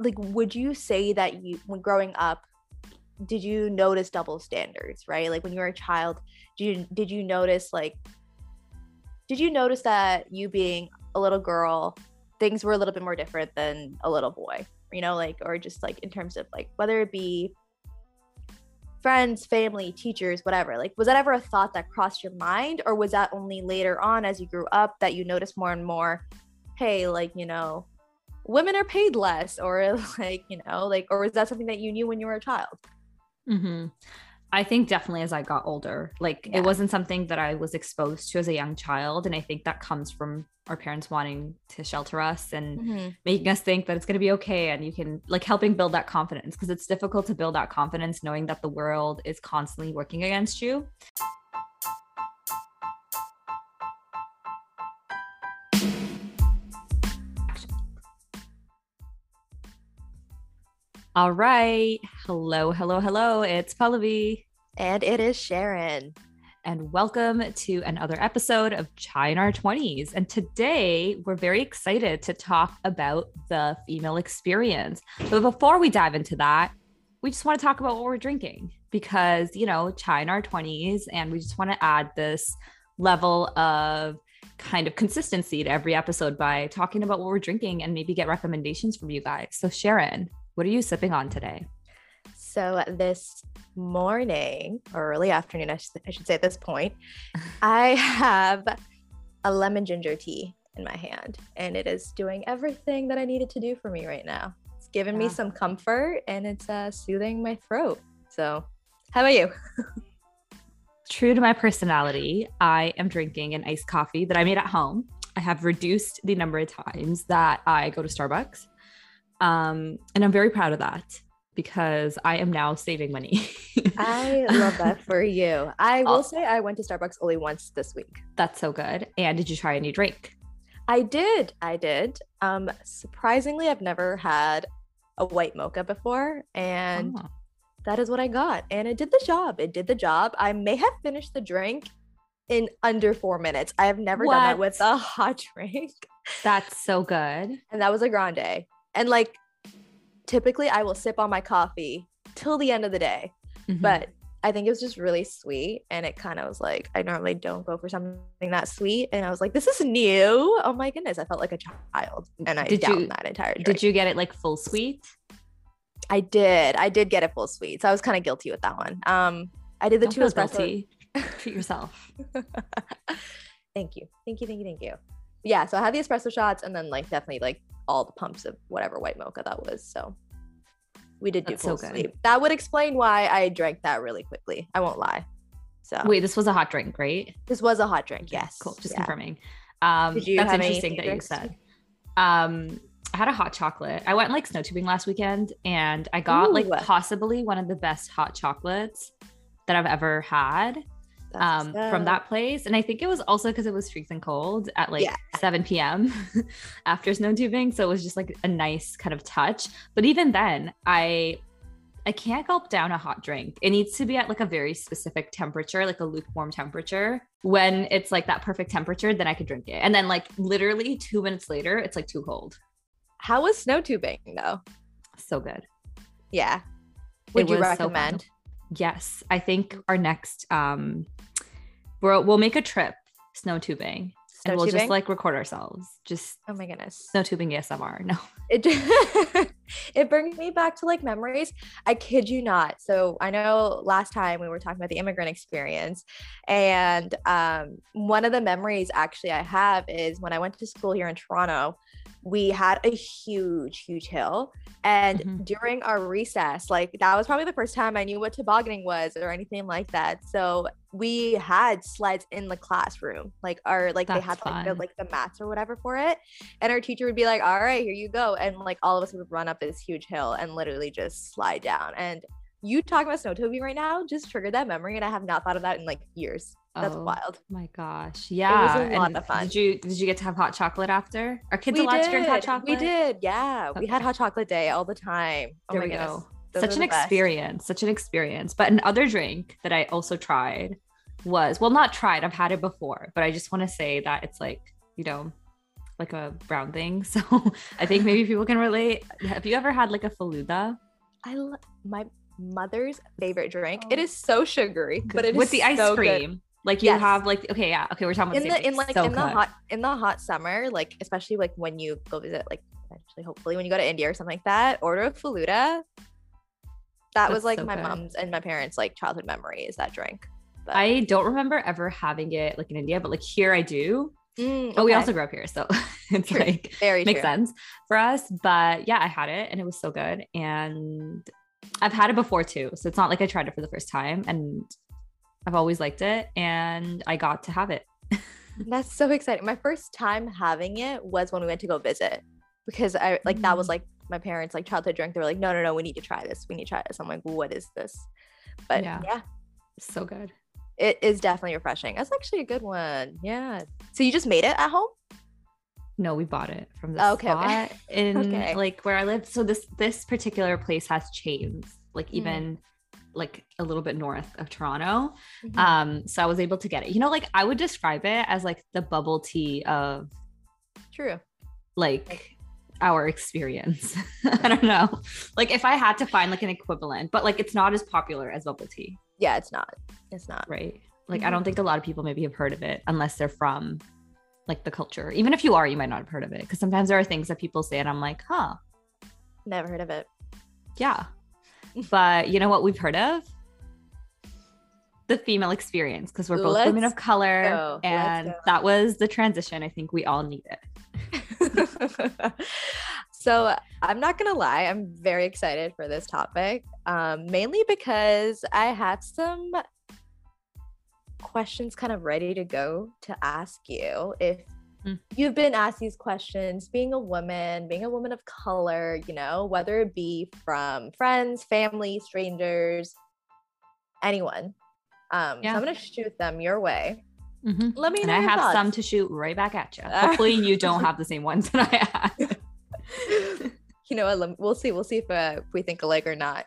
like, would you say that you, when growing up, did you notice double standards, right? Like when you were a child, did you notice that you being a little girl, things were a little bit more different than a little boy, you know, like, or just like in terms of like, whether it be friends, family, teachers, whatever, like, was that ever a thought that crossed your mind? Or was that only later on as you grew up that you noticed more and more, hey, like, you know, women are paid less, or like, you know, like, or was that something that you knew when you were a child? Mm-hmm. I think definitely as I got older, like it wasn't something that I was exposed to as a young child. And I think that comes from our parents wanting to shelter us and making us think that it's going to be okay. And you can, like, helping build that confidence, because it's difficult to build that confidence knowing that the world is constantly working against you. All right. Hello, hello, hello. It's Palavi. And it is Sharon. And welcome to another episode of Chai in Our 20s. And today we're very excited to talk about the female experience. But before we dive into that, we just want to talk about what we're drinking, because, you know, Chai in Our 20s, and we just want to add this level of kind of consistency to every episode by talking about what we're drinking and maybe get recommendations from you guys. So Sharon, what are you sipping on today? So this morning, or early afternoon, I should say at this point, I have a lemon ginger tea in my hand, and it is doing everything that I need it to do for me right now. It's giving me some comfort, and it's soothing my throat. So how about you? True to my personality, I am drinking an iced coffee that I made at home. I have reduced the number of times that I go to Starbucks. And I'm very proud of that, because I am now saving money. I love that for you. I will say I went to Starbucks only once this week. That's so good. And did you try a new drink? I did. Surprisingly, I've never had a white mocha before, and that is what I got. And it did the job. I may have finished the drink in under 4 minutes. I have never done that with a hot drink. That's so good. And that was a grande. And like, typically I will sip on my coffee till the end of the day, but I think it was just really sweet. And it kind of was like, I normally don't go for something that sweet. And I was like, this is new. Oh my goodness. I felt like a child. And I downed that entire drink. Did you get it like full sweet? I did get it full sweet. So I was kind of guilty with that one. I did the don't two espresso. Treat yourself. Thank you. Yeah. So I had the espresso shots, and then like definitely like all the pumps of whatever white mocha that was. So we did do full sleep. That would explain why I drank that really quickly. I won't lie. So wait, this was a hot drink, right? This was a hot drink. Yes. Cool. Just confirming. Did you that's interesting that you said. I had a hot chocolate. I went like snow tubing last weekend, and I got like possibly one of the best hot chocolates that I've ever had from that place. And I think it was also because it was freezing cold at like 7 p.m. after snow tubing. So it was just like a nice kind of touch. But even then, I can't gulp down a hot drink. It needs to be at like a very specific temperature, like a lukewarm temperature. When it's like that perfect temperature, then I could drink it. And then like literally 2 minutes later, it's like too cold. How was snow tubing though? So good. Yeah. Would you recommend? Yes. I think our next, we'll make a trip snow tubing, and we'll just like record ourselves. Just, oh my goodness. Snow tubing ASMR. No, it brings me back to like memories. I kid you not. So I know last time we were talking about the immigrant experience, and, one of the memories actually I have is when I went to school here in Toronto, we had a huge hill, and during our recess, like that was probably the first time I knew what tobogganing was or anything like that. So we had slides in the classroom, like our like that's they had like the mats or whatever for it, and our teacher would be like, all right, here you go, and like all of us would run up this huge hill and literally just slide down. And you talking about snow tubing right now just triggered that memory, and I have not thought of that in like years. That's wild. My gosh. Yeah. It was a lot of fun. Did you get to have hot chocolate after? Our kids allowed to drink hot chocolate? We did. Yeah. Okay. We had hot chocolate day all the time. Oh there my goodness. Such an experience. But another drink that I also tried was, well, not tried, I've had it before, but I just want to say that it's like, you know, like a brown thing. So I think maybe people can relate. Have you ever had like a Fallujah? My mother's favorite drink. Oh. It is so sugary, but it with the ice so cream. Good. Like you yes. have like, okay, yeah. Okay. We're talking about in the hot summer, like, especially like when you go visit, like eventually, hopefully when you go to India or something like that, order a Fallujah. That's was like so my good. Mom's and my parents' like childhood memory is that drink. But I don't remember ever having it like in India, but like here I do. Okay. But we also grew up here. So it's true. Like, very makes true. Sense for us. But yeah, I had it and it was so good. And I've had it before too. So it's not like I tried it for the first time, and I've always liked it, and I got to have it. That's so exciting. My first time having it was when we went to go visit, because I like, that was like my parents, like childhood drink. They were like, no, we need to try this. I'm like, what is this? But yeah. So good. It is definitely refreshing. That's actually a good one. Yeah. So you just made it at home? No, we bought it from this spot in like where I live. So this particular place has chains, like even like a little bit north of Toronto. Mm-hmm. So I was able to get it. You know, like I would describe it as like the bubble tea of true, like our experience. I don't know. Like if I had to find like an equivalent, but like it's not as popular as bubble tea. Yeah, it's not. Right. Like, I don't think a lot of people maybe have heard of it unless they're from like the culture. Even if you are, you might not have heard of it. Cause sometimes there are things that people say and I'm like, huh. Never heard of it. Yeah. But you know what we've heard of? The female experience. Cause we're both women of color. Go. And that was the transition I think we all needed. So I'm not going to lie. I'm very excited for this topic, mainly because I have some questions kind of ready to go to ask you. If you've been asked these questions, being a woman of color, you know, whether it be from friends, family, strangers, anyone. So I'm going to shoot them your way. Mm-hmm. Let me know. And I have some to shoot right back at you. Hopefully you don't have the same ones that I have. You know what, we'll see if we think alike or not,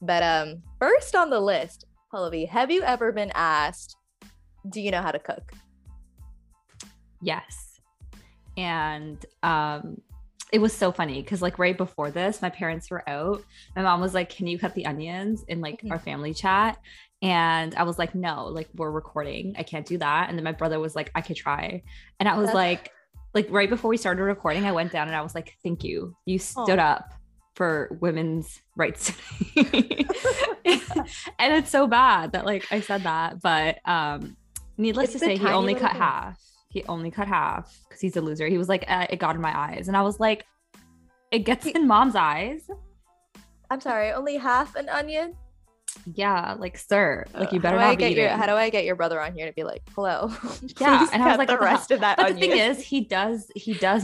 but first on the list, Palavi, have you ever been asked, do you know how to cook? Yes. And it was so funny because like right before this, my parents were out. My mom was like, can you cut the onions in like our family chat? And I was like, no, like we're recording, I can't do that. And then my brother was like, I could try. And I was like right before we started recording, I went down and I was like, thank you. You stood up for women's rights today. And it's so bad that like I said that, but needless to say, he only cut half because he's a loser. He was like, it got in my eyes. And I was like, it gets in mom's eyes. I'm sorry. Only half an onion. Yeah, like sir, like you better not be eating. How do I get your brother on here to be like, hello? Yeah, and I was like, the rest of that. But the thing is, he does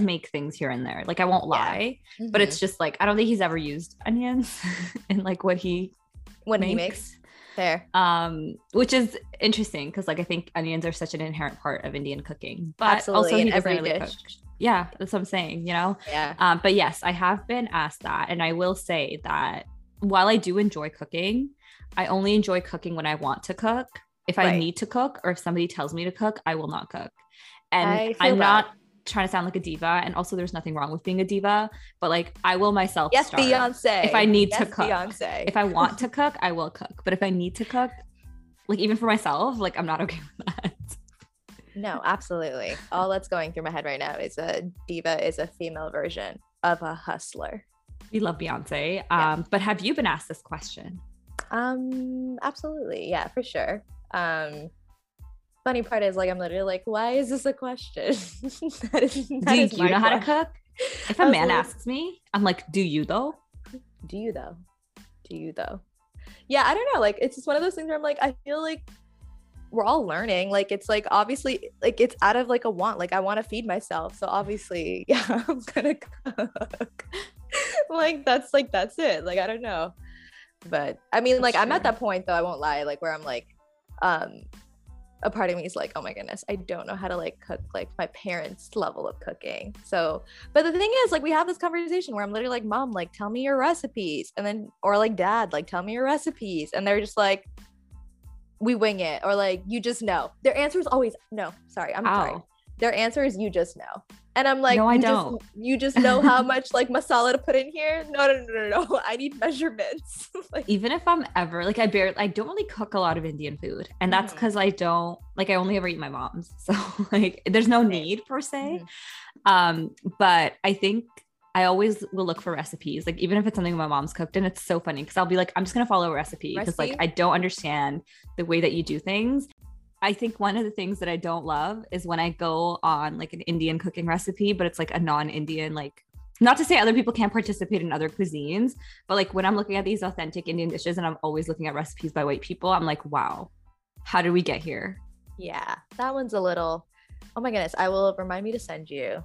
make things here and there. Like I won't lie, but it's just like I don't think he's ever used onions in like what he makes. Fair, which is interesting because like I think onions are such an inherent part of Indian cooking, but absolutely, also in every dish. Cook. Yeah, that's what I'm saying. You know. Yeah. But yes, I have been asked that, and I will say that while I do enjoy cooking, I only enjoy cooking when I want to cook. If I need to cook or if somebody tells me to cook, I will not cook. And I'm not trying to sound like a diva. And also there's nothing wrong with being a diva, but like I will myself starve. Beyonce. If I need to cook. Beyonce. If I want to cook, I will cook. But if I need to cook, like even for myself, like I'm not okay with that. No, absolutely. All that's going through my head right now is a diva is a female version of a hustler. We love Beyonce. But have you been asked this question? Absolutely. Yeah, for sure. Funny part is like, I'm literally like, why is this a question? Do you know how to cook? If a man asks me, I'm like, do you though? Yeah. I don't know. Like, it's just one of those things where I'm like, I feel like we're all learning. Like, it's like, obviously like it's out of like a want, like I want to feed myself. So obviously I'm going to cook. Like, that's it. Like, I don't know. But I mean, like, I'm at that point though, I won't lie, like where I'm like, a part of me is like, oh my goodness, I don't know how to like cook like my parents' level of cooking. So, but the thing is, like, we have this conversation where I'm literally like, mom, like, tell me your recipes. And then, or like, dad, like, tell me your recipes. And they're just like, we wing it. Or like, you just know. Their answer is always, no, sorry, I'm sorry. Their answer is, you just know. And I'm like, no, I don't. You just know how much like masala to put in here? No. I need measurements. Like, even if I'm ever like, I don't really cook a lot of Indian food, and that's because I don't like, I only ever eat my mom's. So like, there's no need per se. Mm-hmm. But I think I always will look for recipes. Like even if it's something my mom's cooked, and it's so funny because I'll be like, I'm just going to follow a recipe because like, I don't understand the way that you do things. I think one of the things that I don't love is when I go on like an Indian cooking recipe, but it's like a non-Indian, like not to say other people can't participate in other cuisines, but like when I'm looking at these authentic Indian dishes and I'm always looking at recipes by white people, I'm like, wow, how did we get here? Yeah, that one's a little, oh my goodness, I will remind me to send you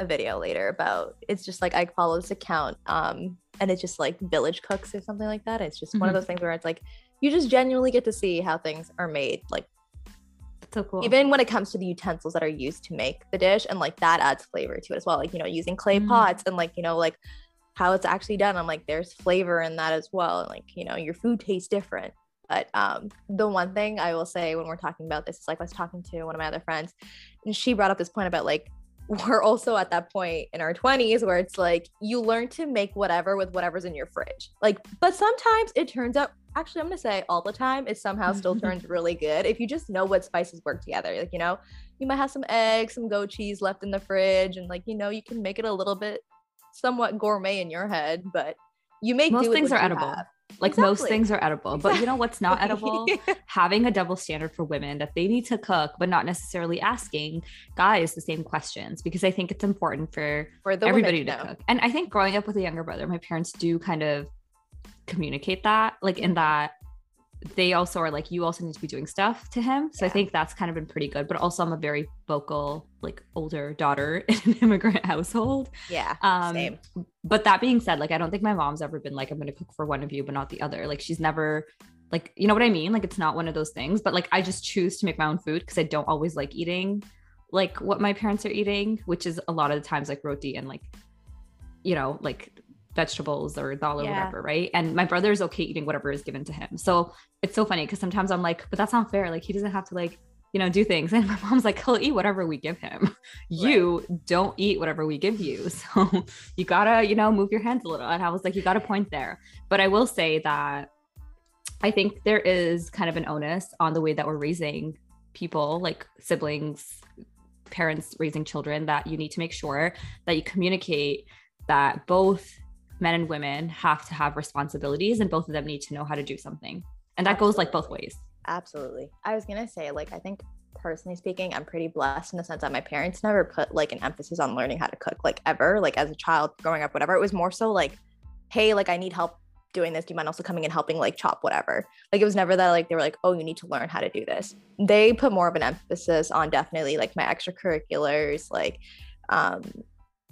a video later about, it's just like, I follow this account and it's just like village cooks or something like that. It's just one of those things where it's like, you just genuinely get to see how things are made. Like, that's so cool. Even when it comes to the utensils that are used to make the dish, and like that adds flavor to it as well. Like, you know, using clay pots and like, you know, like how it's actually done. I'm like, there's flavor in that as well. And like, you know, your food tastes different. But the one thing I will say when we're talking about this is like, I was talking to one of my other friends and she brought up this point about like, we're also at that point in our 20s where it's like, you learn to make whatever with whatever's in your fridge. Like, but sometimes it turns out, actually, I'm going to say all the time, it somehow still turns really good. If you just know what spices work together, like, you know, you might have some eggs, some goat cheese left in the fridge. And like, you know, you can make it a little bit somewhat gourmet in your head, but you make most things are edible. Like most things are edible, but you know what's not edible? Having a double standard for women that they need to cook, but not necessarily asking guys the same questions, because I think it's important for everybody to cook. And I think growing up with a younger brother, my parents do kind of communicate that, like in that they also are like, you also need to be doing stuff to him. So I think that's kind of been pretty good, but also I'm a very vocal, like older daughter in an immigrant household. Yeah. Same. But that being said, like, I don't think my mom's ever been like, I'm going to cook for one of you, but not the other. Like she's never like, you know what I mean? Like, it's not one of those things, but like, I just choose to make my own food because I don't always like eating like what my parents are eating, which is a lot of the times like roti and like, you know, like vegetables or dal or whatever, right? And my brother is okay eating whatever is given to him. So it's so funny because sometimes I'm like, but that's not fair. Like he doesn't have to like, you know, do things. And my mom's like, he'll eat whatever we give him. You don't eat whatever we give you. So you gotta, you know, move your hands a little. And I was like, you got a point there. But I will say that I think there is kind of an onus on the way that we're raising people, like siblings, parents raising children, that you need to make sure that you communicate that both men and women have to have responsibilities and both of them need to know how to do something. And that goes like both ways. Absolutely. I was going to say, like, I think personally speaking, I'm pretty blessed in the sense that my parents never put like an emphasis on learning how to cook, like ever, like as a child growing up, whatever. It was more so like, hey, like I need help doing this. Do you mind also coming and helping like chop whatever? Like it was never that like, they were like, oh, you need to learn how to do this. They put more of an emphasis on definitely like my extracurriculars, like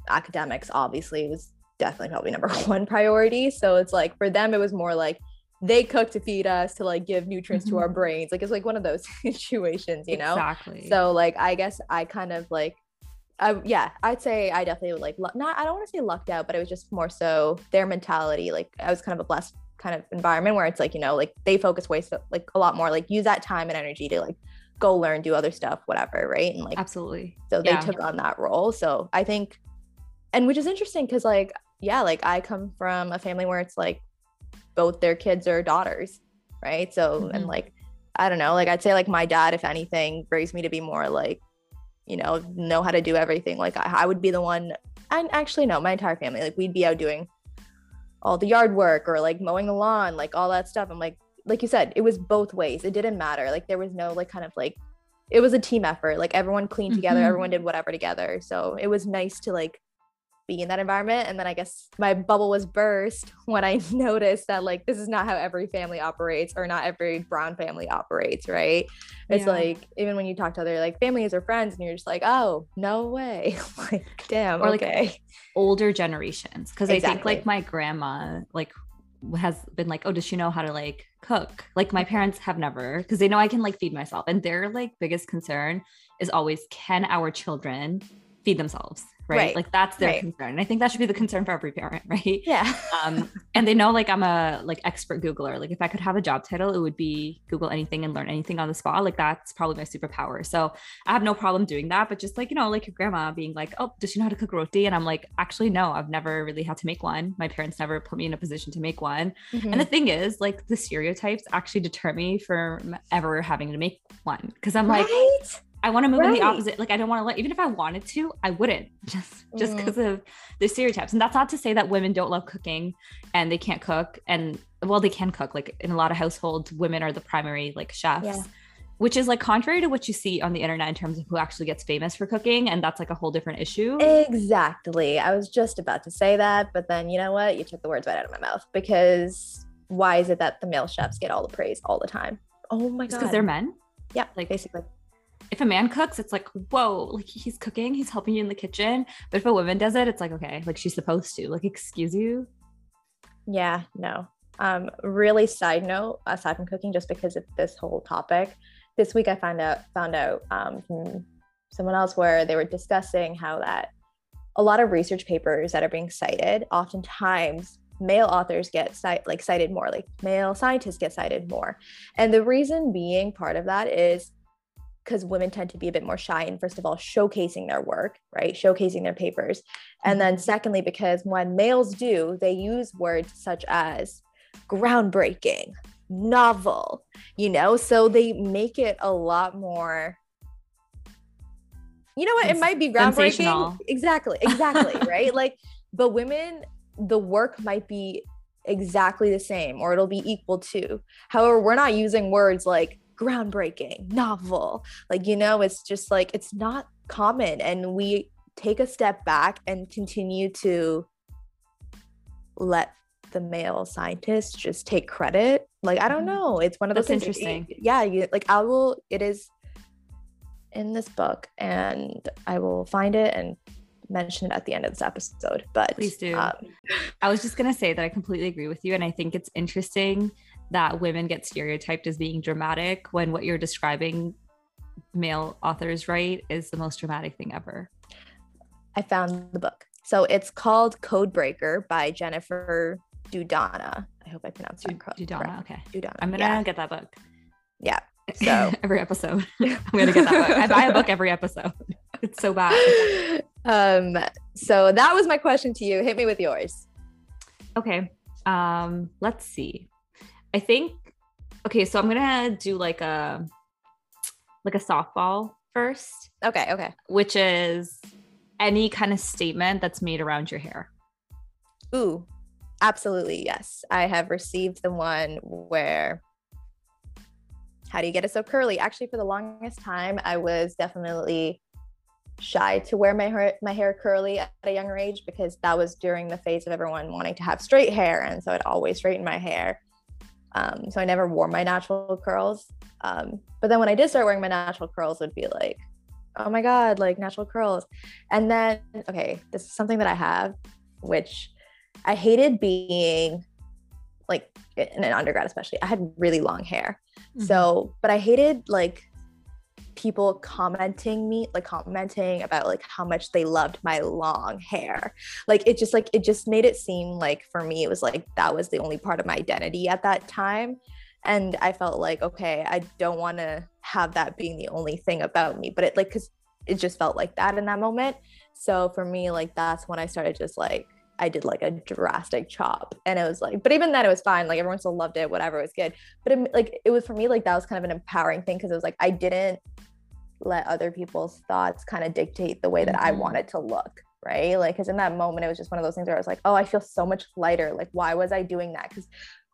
academics obviously was definitely probably number one priority. So it's like for them it was more like they cook to feed us, to like give nutrients to our brains. Like it's like one of those situations, you know? Exactly. So like I guess I kind of like I'd say I definitely would like I don't want to say lucked out, but it was just more so their mentality. Like I was kind of a blessed kind of environment where it's like, you know, like they focus way so like a lot more like use that time and energy to like go learn, do other stuff, whatever, right? And like absolutely. So they took on that role. So I think, and which is interesting because like yeah, like I come from a family where it's like both their kids are daughters, right? So, and like, I don't know, like I'd say like my dad, if anything, raised me to be more like, you know how to do everything. Like I would be the one, and actually no, my entire family, like we'd be out doing all the yard work or like mowing the lawn, like all that stuff. I'm like you said, it was both ways. It didn't matter. Like there was no like kind of like, it was a team effort. Like everyone cleaned together, everyone did whatever together. So it was nice to like be in that environment. And then I guess my bubble was burst when I noticed that like this is not how every family operates, or not every brown family operates, right? It's like even when you talk to other like families or friends and you're just like, oh, no way. Like damn. Or like older generations, because I think like my grandma like has been like, oh, does she know how to like cook? Like my parents have never, because they know I can like feed myself, and their like biggest concern is always, can our children feed themselves? Right? Like that's their concern. And I think that should be the concern for every parent, right? Yeah. And they know, like, I'm a, like, expert Googler. Like, if I could have a job title, it would be Google anything and learn anything on the spot. Like, that's probably my superpower. So I have no problem doing that. But just like, you know, like your grandma being like, oh, does she know how to cook roti? And I'm like, actually, no, I've never really had to make one. My parents never put me in a position to make one. Mm-hmm. And the thing is, like, the stereotypes actually deter me from ever having to make one. Cause I'm like, I want to move in the opposite. Like, I don't want to let, even if I wanted to, I wouldn't just because of the stereotypes. And that's not to say that women don't love cooking and they can't cook, and well, they can cook. Like, in a lot of households, women are the primary, like, chefs, which is, like, contrary to what you see on the internet in terms of who actually gets famous for cooking. And that's, like, a whole different issue. Exactly. I was just about to say that, but then you know what? You took the words right out of my mouth, because why is it that the male chefs get all the praise all the time? Oh my God. Just because they're men? Yeah. Like, basically. If a man cooks, it's like, whoa, like, he's cooking, he's helping you in the kitchen. But if a woman does it, it's like, okay, like, she's supposed to, like, excuse you. Yeah, no. Really side note, aside from cooking, just because of this whole topic, this week I found out from someone else where they were discussing how that a lot of research papers that are being cited, oftentimes male authors get cited more, like male scientists get cited more. And the reason being part of that is because women tend to be a bit more shy in, first of all, showcasing their work, right? Showcasing their papers. And then secondly, because when males do, they use words such as groundbreaking, novel, you know? So they make it a lot more, you know what? It might be groundbreaking. Exactly, right? Like, but women, the work might be exactly the same, or it'll be equal to. However, we're not using words like groundbreaking, novel, like, you know, it's just like, it's not common. And we take a step back and continue to let the male scientists just take credit. Like, I don't know. It's one of those interesting. Yeah. It is in this book, and I will find it and mentioned at the end of this episode, but please do. I was just gonna say that I completely agree with you, and I think it's interesting that women get stereotyped as being dramatic when what you're describing male authors write is the most dramatic thing ever. I found the book. So it's called Codebreaker by Jennifer Doudna. I hope I pronounced it correctly. Doudna, okay. Doudna. I'm gonna get that book. Yeah. So every episode, I'm gonna get that book. I buy a book every episode. It's so bad. So that was my question to you. Hit me with yours. Okay. Let's see. I think, okay, so I'm going to do like a softball first. Okay. Which is any kind of statement that's made around your hair. Ooh, absolutely. Yes. I have received the one where, how do you get it so curly? Actually, for the longest time, I was definitely shy to wear my hair curly at a younger age, because that was during the phase of everyone wanting to have straight hair. And so I'd always straighten my hair. So I never wore my natural curls. But then when I did start wearing my natural curls, it'd be like, oh my God, like natural curls. And then, okay, this is something that I have, which I hated being like in an undergrad, especially. I had really long hair. Mm-hmm. So, but I hated like people commenting about like how much they loved my long hair. Like it just made it seem like for me, it was like, that was the only part of my identity at that time. And I felt like, okay, I don't want to have that being the only thing about me, but it like, cause it just felt like that in that moment. So for me, like, that's when I started just like, I did like a drastic chop, and it was like, but even then it was fine. Like everyone still loved it, whatever, it was good. But it was for me, like that was kind of an empowering thing. Cause it was like, I didn't let other people's thoughts kind of dictate the way that I wanted to look, right? Like, cause in that moment, it was just one of those things where I was like, oh, I feel so much lighter. Like, why was I doing that? Cause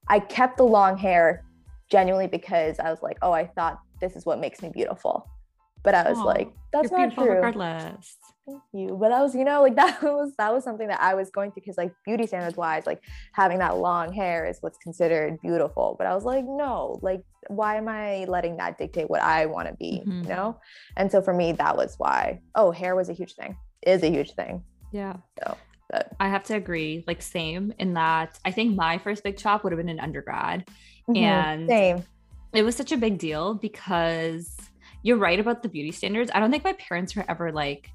I kept the long hair genuinely because I was like, oh, I thought this is what makes me beautiful. But I was like, that's not true. Regardless. Thank you. But I was, you know, like that was something that I was going through, because like beauty standards wise, like having that long hair is what's considered beautiful. But I was like, no, like why am I letting that dictate what I want to be, you know? And so for me, that was why. Oh, hair was a huge thing. Is a huge thing. Yeah. So I have to agree. Like same in that. I think my first big chop would have been in undergrad, and same. It was such a big deal because. You're right about the beauty standards. I don't think my parents were ever like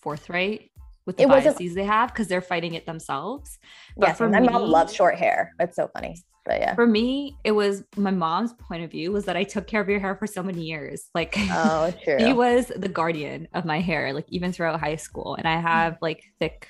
forthright with the biases they have because they're fighting it themselves. Yes, my mom loves short hair. It's so funny. But yeah, for me, it was my mom's point of view was that I took care of your hair for so many years. Like, oh, true. She was the guardian of my hair, like even throughout high school. And I have like thick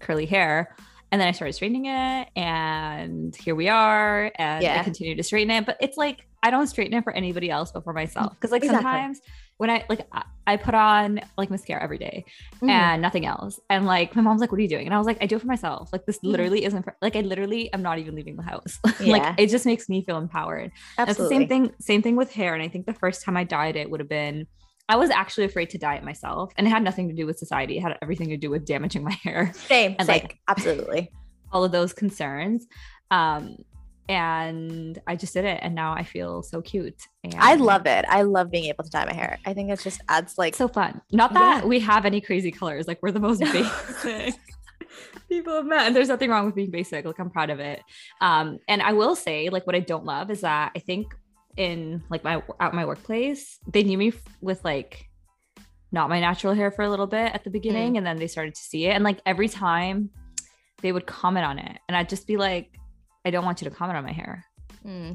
curly hair. And then I started straightening it, and here we are. And I continue to straighten it. But it's like, I don't straighten it for anybody else but for myself. Cause like sometimes when I like, I put on like mascara every day and nothing else. And like, my mom's like, what are you doing? And I was like, I do it for myself. Like this literally isn't for, like, I literally am not even leaving the house. Like it just makes me feel empowered. Absolutely. It's the same thing with hair. And I think the first time I dyed it would have been, I was actually afraid to dye it myself, and it had nothing to do with society. It had everything to do with damaging my hair. Same. Like absolutely all of those concerns. And I just did it, and now I feel so cute. And I love it. I love being able to dye my hair. I think it just adds like so fun. Not that we have any crazy colors. Like we're the most basic people have met, and there's nothing wrong with being basic. Like I'm proud of it. And I will say, like, what I don't love is that I think in like my workplace, they knew me with like not my natural hair for a little bit at the beginning, and then they started to see it, and like every time they would comment on it, and I'd just be like, I don't want you to comment on my hair.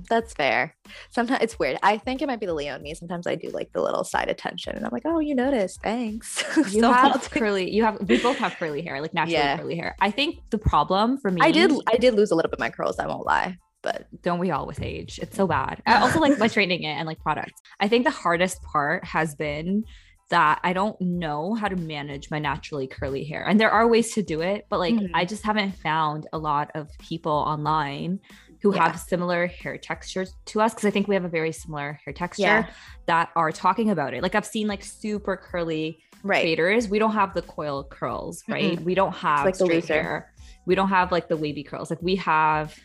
That's fair. Sometimes it's weird. I think it might be the Leo in me. Sometimes I do like the little side attention, and I'm like, oh, you noticed. Thanks. You have curly. We both have curly hair, like naturally curly hair. I think the problem for me, I did lose a little bit of my curls. I won't lie. But don't we all with age? It's so bad. I also like my straightening it and like products. I think the hardest part has been that I don't know how to manage my naturally curly hair. And there are ways to do it, but like I just haven't found a lot of people online who have similar hair textures to us, because I think we have a very similar hair texture that are talking about it. Like I've seen like super curly faders. We don't have the coil curls, right? We don't have like straight hair. We don't have like the wavy curls. Like we have...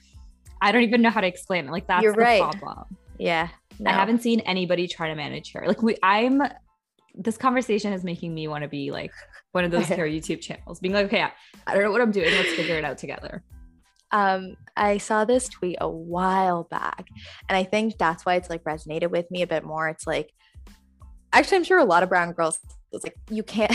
I don't even know how to explain it. Like that's the problem. Yeah. No. I haven't seen anybody try to manage hair. Like this conversation is making me want to be like one of those hair YouTube channels being like, okay, I don't know what I'm doing. Let's figure it out together. I saw this tweet a while back, and I think that's why it's like resonated with me a bit more. It's like, actually, I'm sure a lot of brown girls, it's like you can't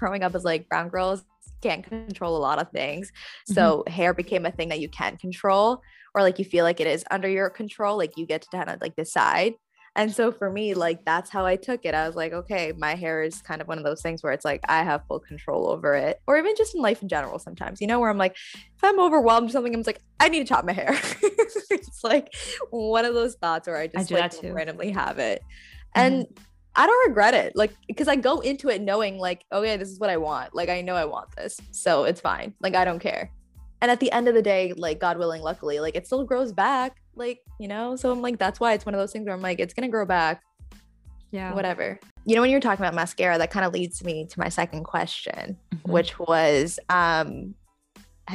growing up as like brown girls can't control a lot of things. So hair became a thing that you can control, or like you feel like it is under your control, like you get to kind of like decide. And so for me, like that's how I took it. I was like, okay, my hair is kind of one of those things where it's like I have full control over it, or even just in life in general sometimes, you know, where I'm like, if I'm overwhelmed with something, I'm just like, I need to chop my hair. It's like one of those thoughts where I just like randomly have it. And I don't regret it, like, because I go into it knowing like, okay, this is what I want. Like I know I want this, so it's fine. Like I don't care. And at the end of the day, like, God willing, luckily, like it still grows back, like, you know, so I'm like, that's why it's one of those things where I'm like, it's going to grow back. Yeah. Whatever. You know, when you're talking about mascara, that kind of leads me to my second question, which was, have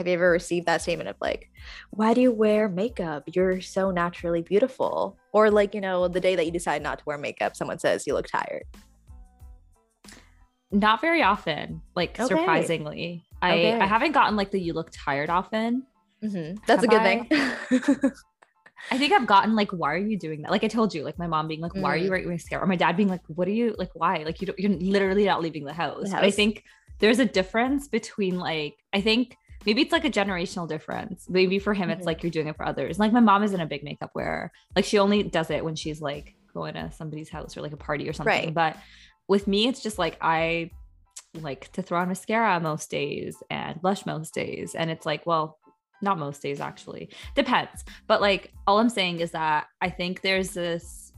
you ever received that statement of like, why do you wear makeup? You're so naturally beautiful. Or like, you know, the day that you decide not to wear makeup, someone says you look tired. Not very often, like surprisingly. I haven't gotten like the you look tired often. That's a good thing. I think I've gotten like, why are you doing that? Like I told you, like my mom being like, why are you wearing mascara? Or my dad being like, what are you like, why? Like you're literally not leaving the house. But I think there's a difference between like, I think maybe it's like a generational difference. Maybe for him, it's like you're doing it for others. Like my mom isn't a big makeup wearer. Like she only does it when she's like going to somebody's house or like a party or something. Right. But with me, it's just like, I like to throw on mascara most days and blush most days. And it's like, well, not most days actually, depends. But like, all I'm saying is that I think there's this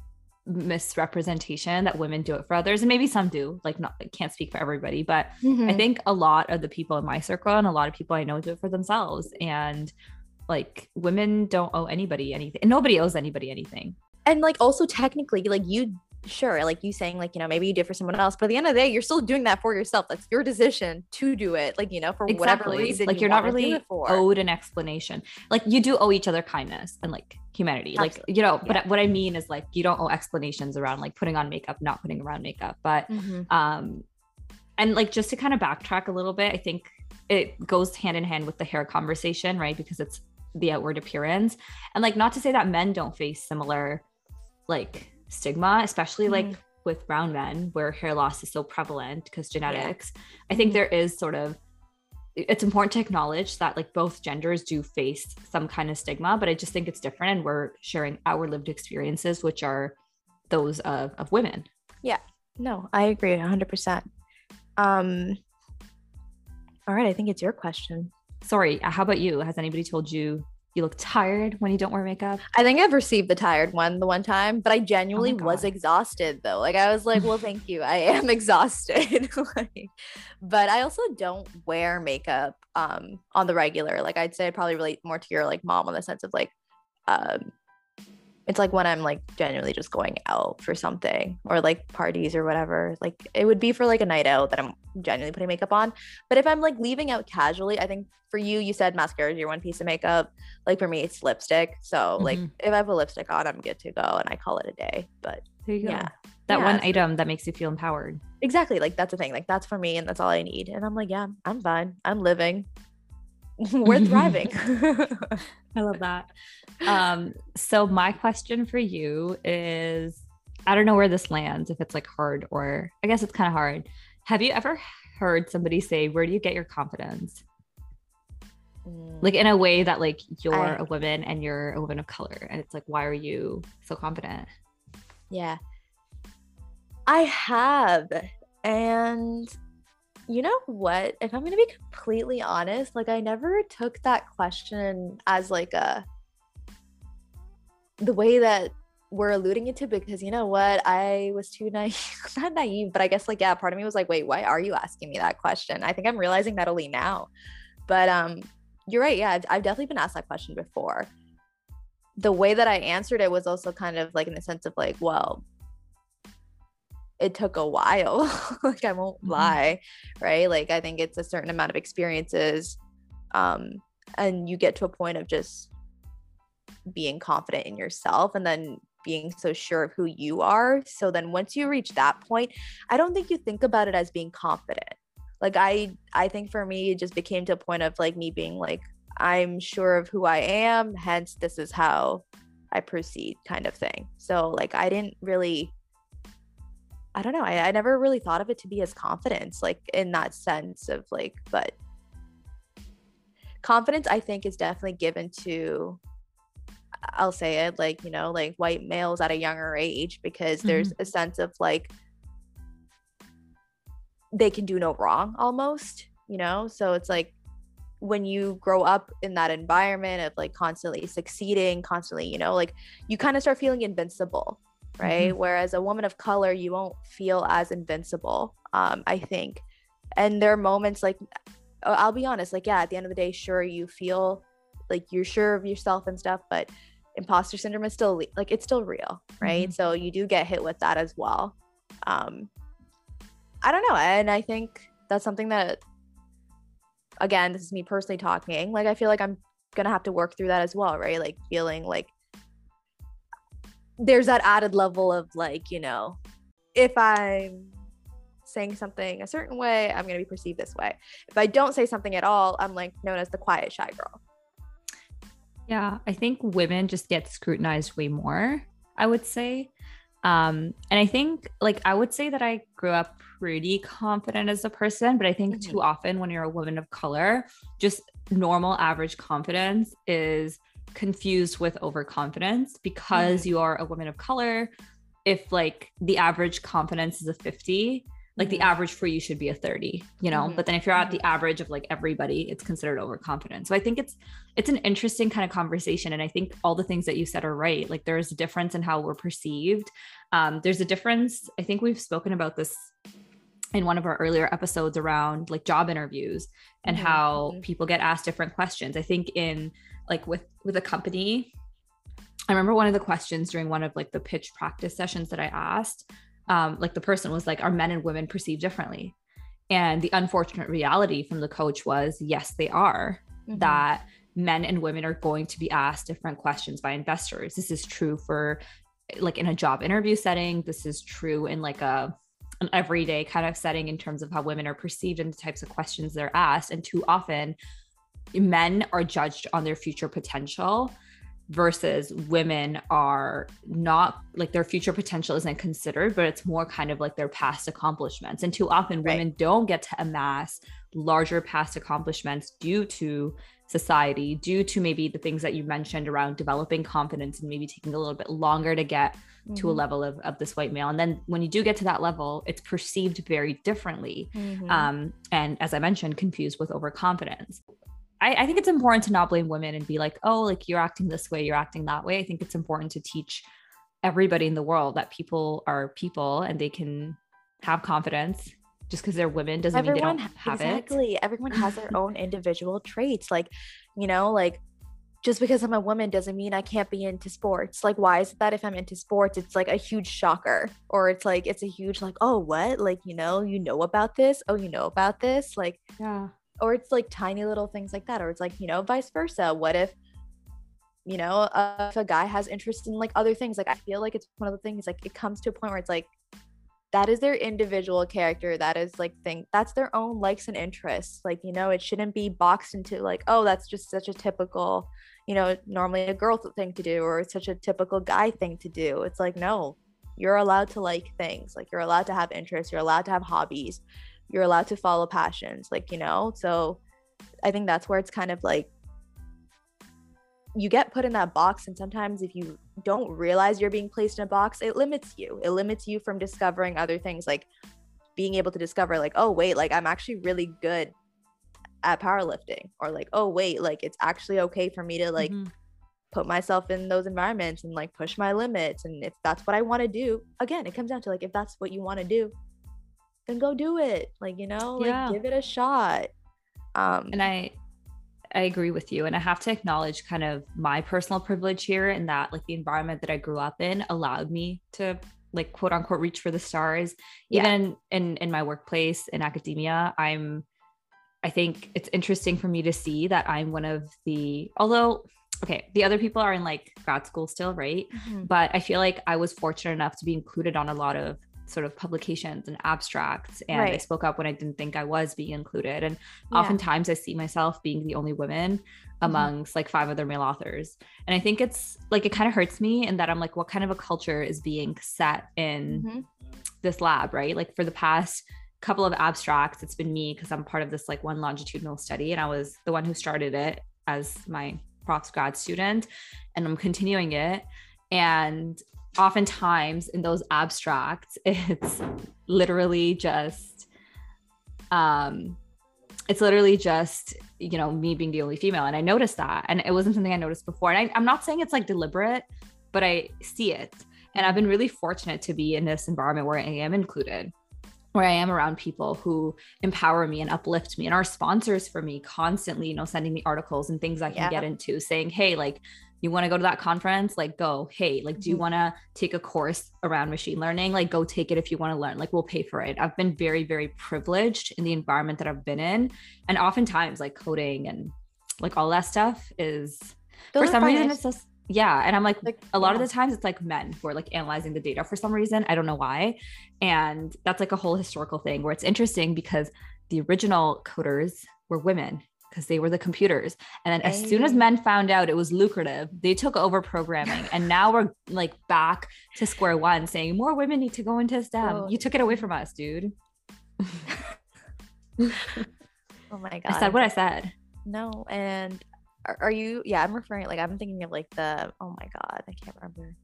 misrepresentation that women do it for others. And maybe some do, like not, I can't speak for everybody, but I think a lot of the people in my circle and a lot of people I know do it for themselves. And like women don't owe anybody anything, and nobody owes anybody anything. And like, also technically, like you sure, like you saying like, you know, maybe you did for someone else, but at the end of the day, you're still doing that for yourself. That's your decision to do it. Like, you know, for whatever reason, like you're not really owed an explanation. Like you do owe each other kindness and like humanity, like, you know, but what I mean is like, you don't owe explanations around like putting on makeup, not putting around makeup, but, and like, just to kind of backtrack a little bit, I think it goes hand in hand with the hair conversation, right? Because it's the outward appearance, and like, not to say that men don't face similar, like, stigma, especially like with brown men where hair loss is so prevalent because genetics, yeah. I think there is sort of, it's important to acknowledge that like both genders do face some kind of stigma, but I just think it's different. And we're sharing our lived experiences, which are those of women. Yeah, no, I agree 100%. All right. I think it's your question. Sorry. How about you? Has anybody told you you look tired when you don't wear makeup? I think I've received the tired one the one time, but I genuinely was exhausted though. Like I was like, well, thank you. I am exhausted. Like, but I also don't wear makeup on the regular. Like I'd say I probably relate more to your like mom in the sense of like, it's like when I'm like genuinely just going out for something or like parties or whatever, like it would be for like a night out that I'm genuinely putting makeup on. But if I'm like leaving out casually, I think for you, you said mascara is your one piece of makeup. Like for me, it's lipstick. So like if I have a lipstick on, I'm good to go and I call it a day. But there you go. That one item that makes you feel empowered. Exactly. Like that's the thing. Like that's for me and that's all I need. And I'm like, yeah, I'm fine. I'm living. We're thriving. I love that. So my question for you is, I don't know where this lands, if it's like hard or I guess it's kind of hard. Have you ever heard somebody say, where do you get your confidence? Like in a way that like you're a woman and you're a woman of color. And it's like, why are you so confident? Yeah, I have. And you know what? If I'm going to be completely honest, like I never took that question as like the way that we're alluding it to, because you know what? I was too naive, not naive, but I guess like, yeah, part of me was like, wait, why are you asking me that question? I think I'm realizing that only now, but you're right. Yeah. I've definitely been asked that question before. The way that I answered it was also kind of like in the sense of like, well, it took a while. Like I won't lie, right? Like I think it's a certain amount of experiences and you get to a point of just being confident in yourself and then being so sure of who you are. So then once you reach that point, I don't think you think about it as being confident. Like I think for me, it just became to a point of like me being like, I'm sure of who I am, hence this is how I proceed kind of thing. So like I didn't really, I don't know. I never really thought of it to be as confidence, like in that sense of like, but confidence, I think, is definitely given to, I'll say it like, you know, like white males at a younger age, because there's a sense of like, they can do no wrong almost, you know? So it's like, when you grow up in that environment of like constantly succeeding, constantly, you know, like you kind of start feeling invincible. Right. Whereas a woman of color, you won't feel as invincible, I think. And there are moments like, I'll be honest, like, yeah, at the end of the day, sure, you feel like you're sure of yourself and stuff, but imposter syndrome is still like, it's still real. Right. So you do get hit with that as well. I don't know. And I think that's something that, again, this is me personally talking, like, I feel like I'm going to have to work through that as well. Right. Like feeling like there's that added level of like, you know, if I'm saying something a certain way, I'm going to be perceived this way. If I don't say something at all, I'm like known as the quiet, shy girl. Yeah. I think women just get scrutinized way more, I would say. And I think like, I would say that I grew up pretty confident as a person, but I think too often when you're a woman of color, just normal average confidence is confused with overconfidence because you are a woman of color. If like the average confidence is a 50, like the average for you should be a 30, you know, but then if you're at the average of like everybody, it's considered overconfident. So I think it's an interesting kind of conversation. And I think all the things that you said are right. Like there is a difference in how we're perceived. There's a difference. I think we've spoken about this in one of our earlier episodes around like job interviews and how people get asked different questions. I think in like with a company, I remember one of the questions during one of like the pitch practice sessions that I asked, like the person was like, are men and women perceived differently? And the unfortunate reality from the coach was, yes, they are, that men and women are going to be asked different questions by investors. This is true for like in a job interview setting. This is true in like an everyday kind of setting in terms of how women are perceived and the types of questions they're asked. And too often men are judged on their future potential versus women are not, like, their future potential isn't considered, but it's more kind of like their past accomplishments. And too often women don't get to amass larger past accomplishments due to society, due to maybe the things that you mentioned around developing confidence and maybe taking a little bit longer to get to a level of this white male. And then when you do get to that level, it's perceived very differently. And as I mentioned, confused with overconfidence. I think it's important to not blame women and be like, oh, like you're acting this way, you're acting that way. I think it's important to teach everybody in the world that people are people and they can have confidence. Just because they're women doesn't mean they don't have it. Exactly. Everyone has their own individual traits. Like, you know, like just because I'm a woman doesn't mean I can't be into sports. Like, why is it that if I'm into sports, it's like a huge shocker, or it's like, it's a huge, like, oh, what? Like, you know about this. Oh, you know about this. Like, yeah. Or it's like tiny little things like that. Or it's like, you know, vice versa. What if, you know, if a guy has interest in like other things, like I feel like it's one of the things, like it comes to a point where it's like, that is their individual character. That is like thing. That's their own likes and interests. Like, you know, it shouldn't be boxed into like, oh, that's just such a typical, you know, normally a girl thing to do, or such a typical guy thing to do. It's like, no, you're allowed to like things. Like, you're allowed to have interests. You're allowed to have hobbies. You're allowed to follow passions. Like, you know, so I think that's where it's kind of like you get put in that box, and sometimes if you don't realize you're being placed in a box, it limits you. It limits you from discovering other things, like being able to discover like, oh wait, like I'm actually really good at powerlifting, or like, oh wait, like it's actually okay for me to like put myself in those environments and like push my limits. And if that's what I want to do, again, it comes down to like, if that's what you want to do, then go do it. Like, you know, like give it a shot. And I agree with you. And I have to acknowledge kind of my personal privilege here, in that like the environment that I grew up in allowed me to like, quote unquote, reach for the stars. Even in my workplace, in academia, I think it's interesting for me to see that I'm one of the, although, okay, the other people are in like grad school still, right? But I feel like I was fortunate enough to be included on a lot of sort of publications and abstracts, and I spoke up when I didn't think I was being included, and oftentimes I see myself being the only woman amongst like five other male authors. And I think it's like, it kind of hurts me, in that I'm like, what kind of a culture is being set in this lab, right? Like for the past couple of abstracts, it's been me, because I'm part of this like one longitudinal study, and I was the one who started it as my props grad student, and I'm continuing it. And oftentimes in those abstracts, it's literally just, you know, me being the only female. And I noticed that, and it wasn't something I noticed before. And I'm not saying it's like deliberate, but I see it. And I've been really fortunate to be in this environment where I am included, where I am around people who empower me and uplift me and are sponsors for me constantly, you know, sending me articles and things I can get into, saying, hey, like, you want to go to that conference? Like, go. Hey, like, do you want to take a course around machine learning? Like, go take it if you want to learn. Like, we'll pay for it. I've been very, very privileged in the environment that I've been in. And oftentimes, like, coding and like all that stuff is, those for some reason, it's just, and I'm like a lot of the times it's like men who are like analyzing the data for some reason. I don't know why. And that's like a whole historical thing where it's interesting, because the original coders were women, because they were the computers. And then as soon as men found out it was lucrative, they took over programming. And now we're like back to square one, saying more women need to go into STEM. Oh. You took it away from us, dude. Oh my God. I said what I said. No. And are you, I'm referring, like, I'm thinking of like the, oh my God, I can't remember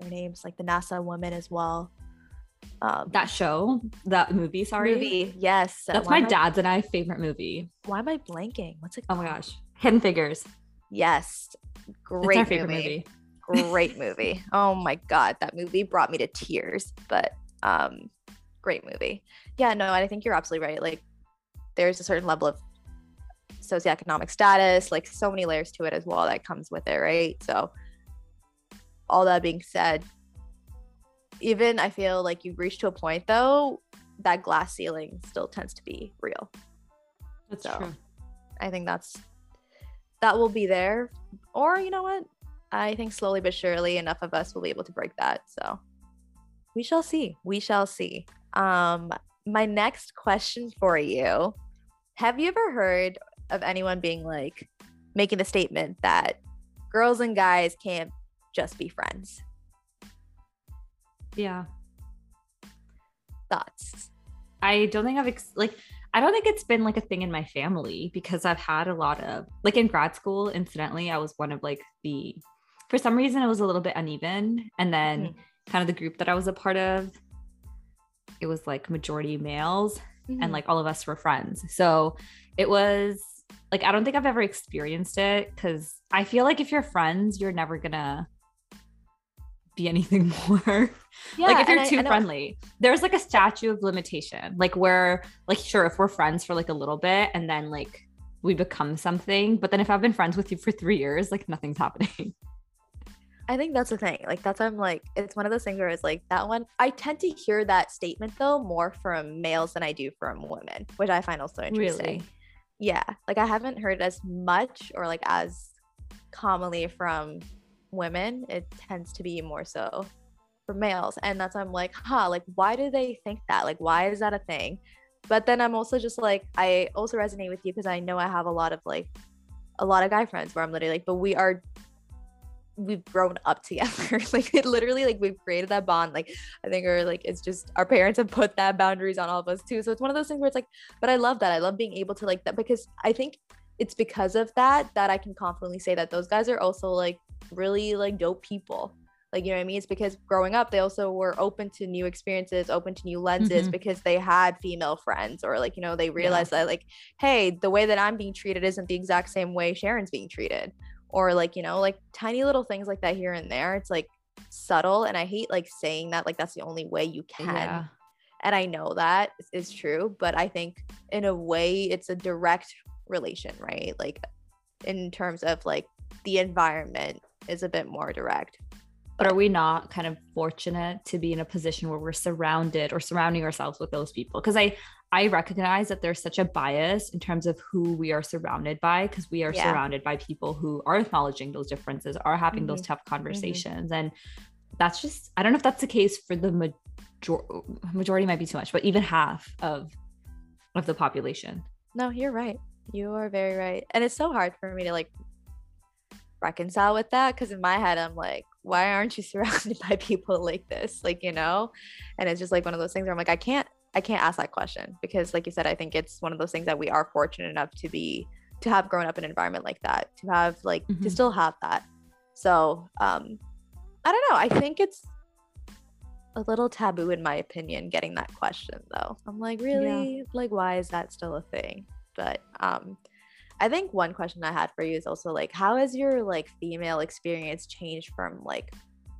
their names, like the NASA woman as well. That movie. Yes. That's my dad's and I favorite movie. Why am I blanking? What's it called? Oh my gosh. Hidden Figures. Yes. Great movie. Favorite movie. Great movie. Oh my God. That movie brought me to tears, but, great movie. Yeah, no, I think you're absolutely right. Like there's a certain level of socioeconomic status, like so many layers to it as well that comes with it. Right. So all that being said, even I feel like you've reached to a point though, that glass ceiling still tends to be real. That's so true. I think that will be there. Or you know what? I think slowly but surely enough of us will be able to break that. So we shall see. We shall see. My next question for you. Have you ever heard of anyone being like, making the statement that Girls and guys can't just be friends. Yeah. Thoughts? I don't think I've I don't think it's been like a thing in my family, because I've had a lot of, like, in grad school, incidentally, I was one of like the, for some reason it was a little bit uneven. And then kind of the group that I was a part of, it was like majority males and like all of us were friends. So it was like, I don't think I've ever experienced it, because I feel like if you're friends, you're never gonna be anything more. Yeah, like if you're too friendly, there's like a statute of limitation, like where, like, sure, if we're friends for like a little bit and then like we become something, but then if I've been friends with you for 3 years, like nothing's happening. I think that's the thing. Like, that's, I'm like, it's one of those things where it's like that one. I tend to hear that statement though more from males than I do from women, which I find also interesting. Really? Yeah. Like, I haven't heard as much or like as commonly from women. It tends to be more so for males. And that's, I'm like, like, why do they think that? Like, why is that a thing? But then I'm also just like, I also resonate with you, because I know I have a lot of like, a lot of guy friends where I'm literally like, but we've grown up together. Like, it literally, like, we've created that bond. Like, I think, or like, it's just our parents have put that boundaries on all of us too. So it's one of those things where it's like, but I love that. I love being able to like that, because I think it's because of that I can confidently say that those guys are also like really like dope people. Like, you know what I mean? It's because growing up, they also were open to new experiences, open to new lenses, because they had female friends, or like, you know, they realized that like, hey, the way that I'm being treated isn't the exact same way Sharon's being treated. Or like, you know, like tiny little things like that here and there. It's like subtle. And I hate like saying that, like, that's the only way you can. Yeah. And I know that is true, but I think in a way it's a direct relation, right? Like, in terms of like the environment is a bit more direct. But are we not kind of fortunate to be in a position where we're surrounding ourselves with those people? Because I recognize that there's such a bias in terms of who we are surrounded by, because we are surrounded by people who are acknowledging those differences, are having those tough conversations. And that's just, I don't know if that's the case for the majority might be too much, but even half of the population. No, you're right. You are very right. And it's so hard for me to like reconcile with that, because in my head I'm like, why aren't you surrounded by people like this? Like, you know, and it's just like one of those things where I'm like, I can't ask that question, because like you said, I think it's one of those things that we are fortunate enough to have grown up in an environment like that, to have like, to still have that. So, I don't know. I think it's a little taboo in my opinion, getting that question though. I'm like, really? Yeah. Like, why is that still a thing? But, I think one question I had for you is also like, how has your like female experience changed from like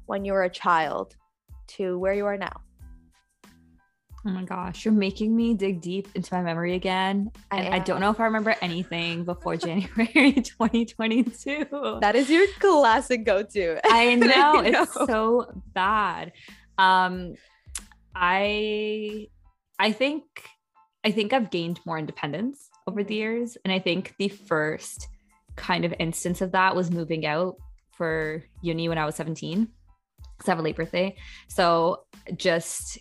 when you were a child to where you are now? Oh my gosh, you're making me dig deep into my memory again. I don't know if I remember anything before January 2022. That is your classic go-to. I know, it's so bad. I think I've gained more independence over the years. And I think the first kind of instance of that was moving out for uni when I was 17, 'cause I have a late birthday. So just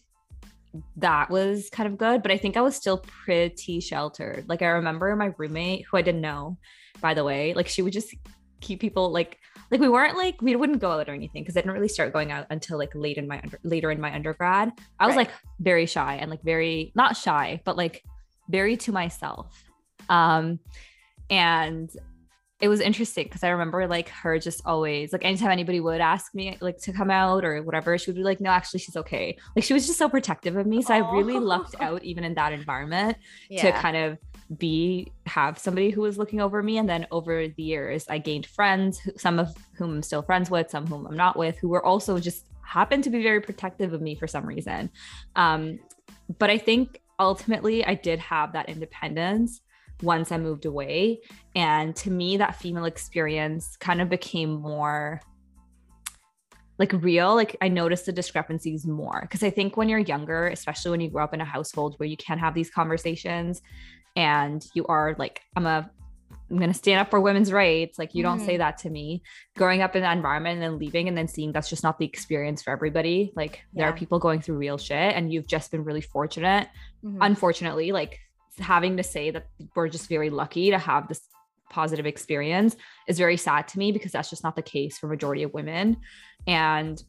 that was kind of good, but I think I was still pretty sheltered. Like, I remember my roommate, who I didn't know, by the way, like, she would just keep people like we weren't like, we wouldn't go out or anything, 'cause I didn't really start going out until like later in my undergrad. I was like very shy and like very, not shy, but like very to myself. And it was interesting because I remember like her just always like anytime anybody would ask me like to come out or whatever, she would be like, no, actually she's okay. Like, she was just so protective of me. So I really lucked out even in that environment to kind of have somebody who was looking over me. And then over the years I gained friends, some of whom I'm still friends with, some whom I'm not with, who were also just happened to be very protective of me for some reason. But I think ultimately I did have that independence once I moved away. And to me, that female experience kind of became more like real. Like, I noticed the discrepancies more, because I think when you're younger, especially when you grow up in a household where you can't have these conversations and you are like, I'm going to stand up for women's rights. Like, you don't say that to me. Growing up in that environment and then leaving and then seeing that's just not the experience for everybody. Like, there are people going through real shit and you've just been really fortunate. Unfortunately, like, having to say that we're just very lucky to have this positive experience is very sad to me, because that's just not the case for majority of women. And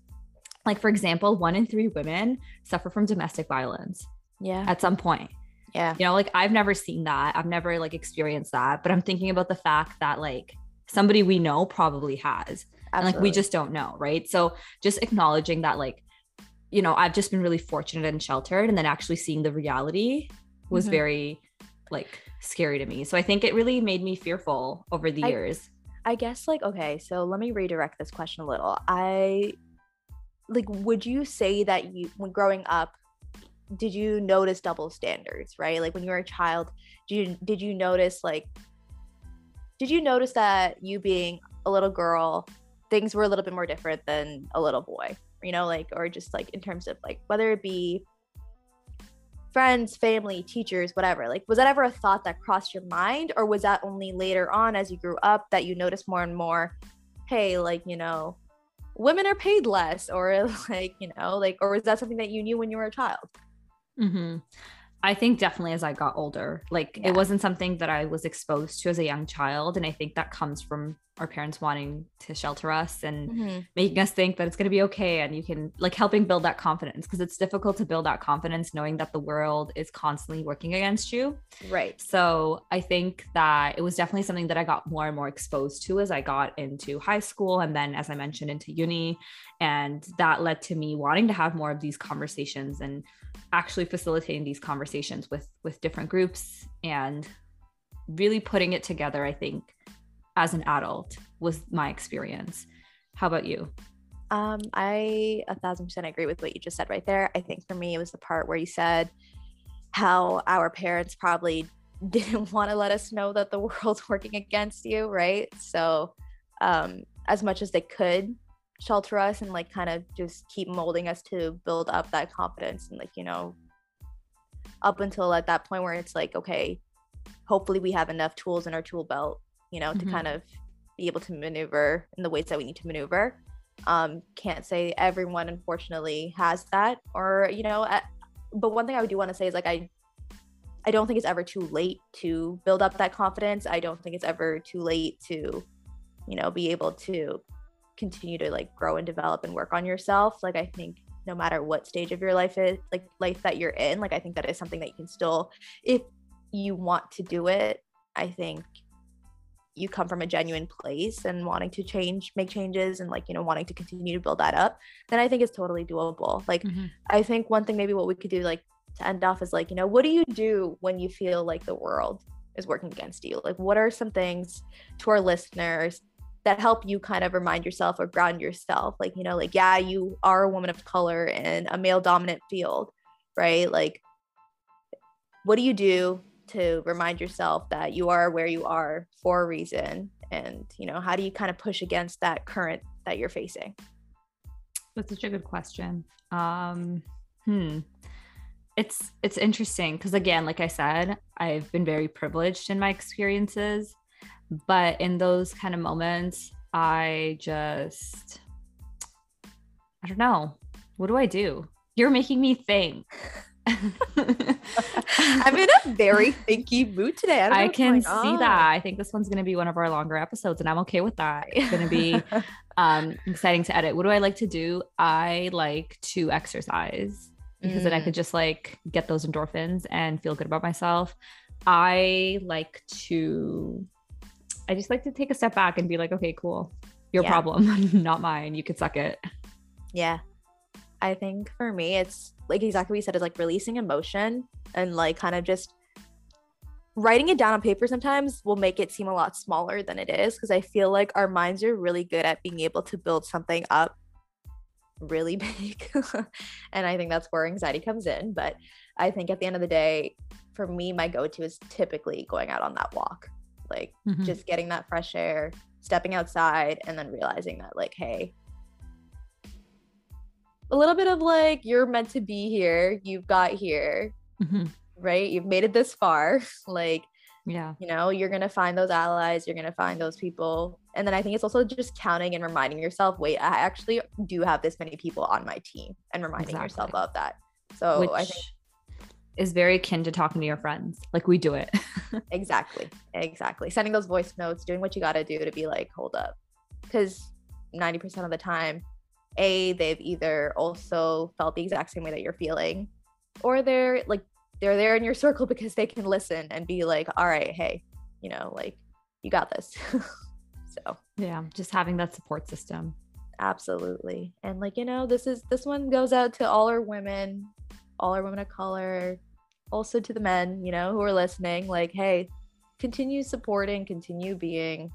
like, for example, 1 in 3 women suffer from domestic violence. Yeah. At some point. Yeah. You know, like I've never seen that. I've never like experienced that, but I'm thinking about the fact that like somebody we know probably has. Absolutely. And like, we just don't know. Right. So just acknowledging that, like, you know, I've just been really fortunate and sheltered, and then actually seeing the reality was very like scary to me. So I think it really made me fearful over the years. I guess like, okay, so let me redirect this question a little. Would you say that when growing up, did you notice double standards, right? Like when you were a child, did you notice that you being a little girl, things were a little bit more different than a little boy, you know, like, or just like in terms of like, whether it be friends, family, teachers, whatever, like, was that ever a thought that crossed your mind? Or was that only later on as you grew up that you noticed more and more, hey, like, you know, women are paid less, or like, you know, like, or was that something that you knew when you were a child? Mm-hmm. I think definitely as I got older, like it wasn't something that I was exposed to as a young child. And I think that comes from our parents wanting to shelter us and making us think that it's going to be okay. And you can like helping build that confidence, because it's difficult to build that confidence knowing that the world is constantly working against you. Right. So I think that it was definitely something that I got more and more exposed to as I got into high school. And then, as I mentioned, into uni. And that led to me wanting to have more of these conversations and actually facilitating these conversations with different groups, and really putting it together, I think, as an adult was my experience. How about you? I 1,000% agree with what you just said right there. I think for me, it was the part where you said how our parents probably didn't want to let us know that the world's working against you, right? So as much as they could shelter us and like kind of just keep molding us to build up that confidence, and like, you know, up until at that point where it's like, okay, hopefully we have enough tools in our tool belt, you know, to kind of be able to maneuver in the ways that we need to maneuver. Can't say everyone unfortunately has that, or, you know, but one thing I do want to say is like, I don't think it's ever too late to build up that confidence. I don't think it's ever too late to, you know, be able to continue to like grow and develop and work on yourself. Like, I think no matter what stage of your life is, like life that you're in, like I think that is something that you can still, if you want to do it, I think you come from a genuine place and wanting to change, make changes, and like, you know, wanting to continue to build that up, then I think it's totally doable. Like, I think one thing maybe what we could do like to end off is like, you know, what do you do when you feel like the world is working against you? Like, what are some things to our listeners that help you kind of remind yourself or ground yourself? Like, you know, like, yeah, you are a woman of color in a male dominant field, right? Like, what do you do to remind yourself that you are where you are for a reason? And, you know, how do you kind of push against that current that you're facing? That's such a good question. It's interesting. 'Cause again, like I said, I've been very privileged in my experiences. But in those kind of moments, I don't know. What do I do? You're making me think. I'm in a very thinky mood today. I can see that. I think this one's going to be one of our longer episodes, and I'm okay with that. It's going to be exciting to edit. What do I like to do? I like to exercise, because then I could just like get those endorphins and feel good about myself. I just like to take a step back and be like, okay, cool. Your problem, not mine. You could suck it. Yeah. I think for me, it's like exactly what you said, is like releasing emotion, and like kind of just writing it down on paper sometimes will make it seem a lot smaller than it is. 'Cause I feel like our minds are really good at being able to build something up really big. And I think that's where anxiety comes in. But I think at the end of the day, for me, my go-to is typically going out on that walk. Like just getting that fresh air, stepping outside, and then realizing that like, hey, a little bit of like, you're meant to be here. You've got here, right? You've made it this far. Like, yeah, you know, you're going to find those allies. You're going to find those people. And then I think it's also just counting and reminding yourself, wait, I actually do have this many people on my team, and reminding yourself of that. So I think is very akin to talking to your friends. Like we do it. Exactly. Sending those voice notes, doing what you got to do to be like, hold up. Because 90% of the time, A, they've either also felt the exact same way that you're feeling, or they're there in your circle because they can listen and be like, all right, hey, you know, like you got this. So yeah, just having that support system. Absolutely. And like, you know, this one goes out to all our women of color, also to the men, you know, who are listening, like, hey, continue supporting, continue being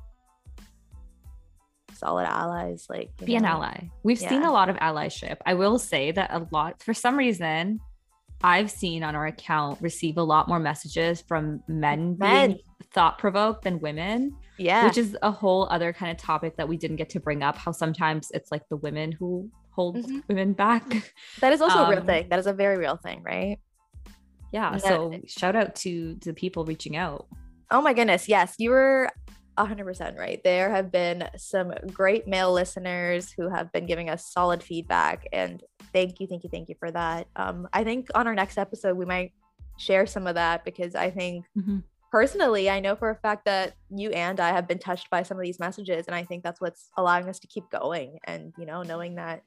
solid allies, like be an ally. We've seen a lot of allyship. I will say that a lot, for some reason, I've seen on our account receive a lot more messages from men being thought-provoked than women. Yeah. Which is a whole other kind of topic that we didn't get to bring up, how sometimes it's like the women who hold women back. That is also a real thing. That is a very real thing, right? Yeah. Yeah. So shout out to the people reaching out. Oh my goodness. Yes. You were 100% right. There have been some great male listeners who have been giving us solid feedback, and thank you for that. I think on our next episode, we might share some of that, because I think personally, I know for a fact that you and I have been touched by some of these messages. And I think that's what's allowing us to keep going. And, you know, knowing that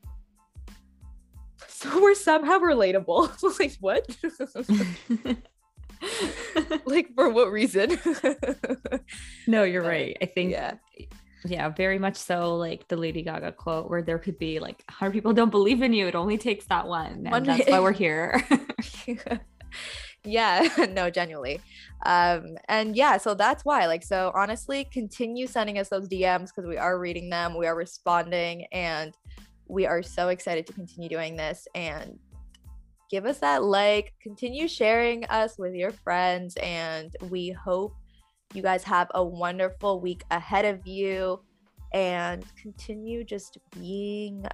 so we're somehow relatable. Like, what? Like, for what reason? No, you're right. I think, yeah, very much so. Like the Lady Gaga quote, where there could be like 100 people don't believe in you. It only takes that one. And that's why we're here. Yeah, no, genuinely. And yeah, so that's why, like, so honestly, continue sending us those DMs, because we are reading them, we are responding, and we are so excited to continue doing this. And give us that like, continue sharing us with your friends, and we hope you guys have a wonderful week ahead of you, and continue just being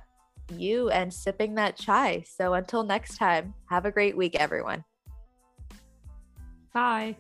you and sipping that chai. So until next time, have a great week, everyone. Bye.